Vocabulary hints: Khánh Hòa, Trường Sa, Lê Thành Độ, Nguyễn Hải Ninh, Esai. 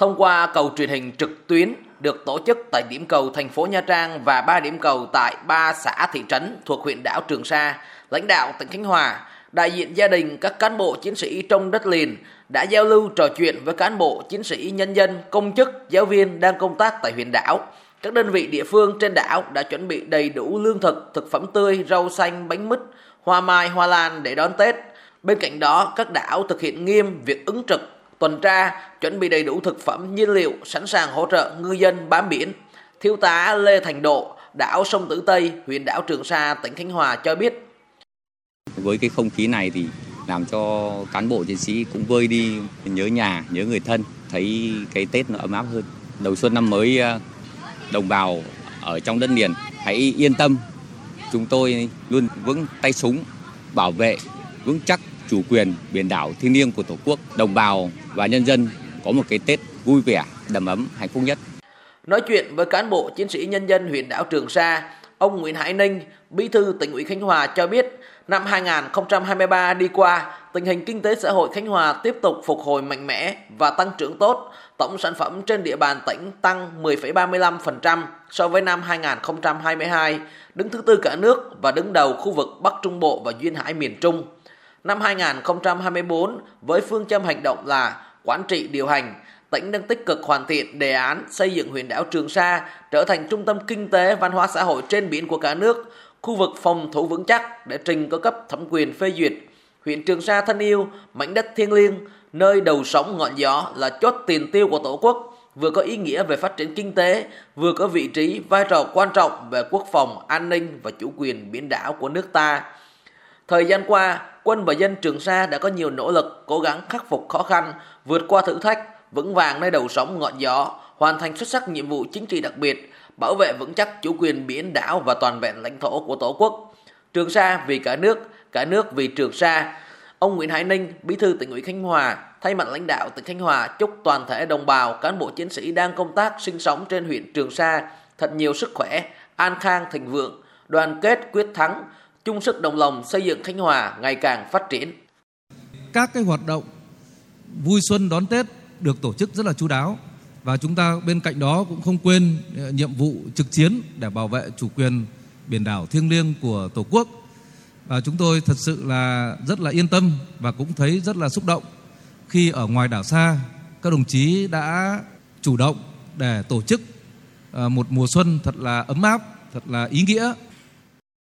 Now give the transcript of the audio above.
thông qua cầu truyền hình trực tuyến được tổ chức tại điểm cầu thành phố Nha Trang và 3 điểm cầu tại 3 xã thị trấn thuộc huyện đảo Trường Sa, lãnh đạo tỉnh Khánh Hòa, đại diện gia đình các cán bộ chiến sĩ trong đất liền đã giao lưu trò chuyện với cán bộ chiến sĩ, nhân dân, công chức, giáo viên đang công tác tại huyện đảo. Các đơn vị địa phương trên đảo đã chuẩn bị đầy đủ lương thực, thực phẩm tươi, rau xanh, bánh mứt, hoa mai, hoa lan để đón Tết. Bên cạnh đó, các đảo thực hiện nghiêm việc ứng trực, tuần tra, chuẩn bị đầy đủ thực phẩm, nhiên liệu, sẵn sàng hỗ trợ ngư dân bám biển. Thiếu tá Lê Thành Độ, đảo Sông Tử Tây, huyện đảo Trường Sa, tỉnh Khánh Hòa cho biết. Với cái không khí này thì làm cho cán bộ chiến sĩ cũng vơi đi nhớ nhà, nhớ người thân, thấy cái Tết nó ấm áp hơn. Đầu xuân năm mới, đồng bào ở trong đất liền hãy yên tâm, chúng tôi luôn vững tay súng, bảo vệ vững chắc chủ quyền biển đảo thiêng liêng của Tổ quốc. Đồng bào và nhân dân có một cái Tết vui vẻ, đầm ấm, hạnh phúc nhất. Nói chuyện với cán bộ chiến sĩ, nhân dân huyện đảo Trường Sa, ông Nguyễn Hải Ninh, Bí thư Tỉnh ủy Khánh Hòa cho biết, năm 2023 đi qua, tình hình kinh tế xã hội Khánh Hòa tiếp tục phục hồi mạnh mẽ và tăng trưởng tốt. Tổng sản phẩm trên địa bàn tỉnh tăng 10,35% so với năm 2022, đứng thứ tư cả nước và đứng đầu khu vực Bắc Trung Bộ và Duyên Hải miền Trung. Năm 2024, với phương châm hành động là quản trị điều hành, tỉnh đang tích cực hoàn thiện đề án xây dựng huyện đảo Trường Sa trở thành trung tâm kinh tế, văn hóa xã hội trên biển của cả nước, khu vực phòng thủ vững chắc để trình có cấp thẩm quyền phê duyệt. Huyện Trường Sa thân yêu, mảnh đất thiêng liêng, nơi đầu sóng ngọn gió là chốt tiền tiêu của Tổ quốc, vừa có ý nghĩa về phát triển kinh tế, vừa có vị trí vai trò quan trọng về quốc phòng, an ninh và chủ quyền biển đảo của nước ta. Thời gian qua, quân và dân Trường Sa đã có nhiều nỗ lực cố gắng khắc phục khó khăn, vượt qua thử thách, vững vàng nơi đầu sóng ngọn gió, hoàn thành xuất sắc nhiệm vụ chính trị đặc biệt, bảo vệ vững chắc chủ quyền biển đảo và toàn vẹn lãnh thổ của Tổ quốc. Trường Sa vì cả nước vì Trường Sa. Ông Nguyễn Hải Ninh, Bí thư Tỉnh ủy Khánh Hòa, thay mặt lãnh đạo tỉnh Khánh Hòa chúc toàn thể đồng bào, cán bộ chiến sĩ đang công tác sinh sống trên huyện Trường Sa thật nhiều sức khỏe, an khang thịnh vượng, đoàn kết quyết thắng, chung sức đồng lòng xây dựng Khánh Hòa ngày càng phát triển. Các cái hoạt động vui xuân đón Tết được tổ chức rất là chú đáo. Và chúng ta bên cạnh đó cũng không quên nhiệm vụ trực chiến để bảo vệ chủ quyền biển đảo thiêng liêng của Tổ quốc. Và chúng tôi thật sự là rất là yên tâm và cũng thấy rất là xúc động khi ở ngoài đảo xa các đồng chí đã chủ động để tổ chức một mùa xuân thật là ấm áp, thật là ý nghĩa.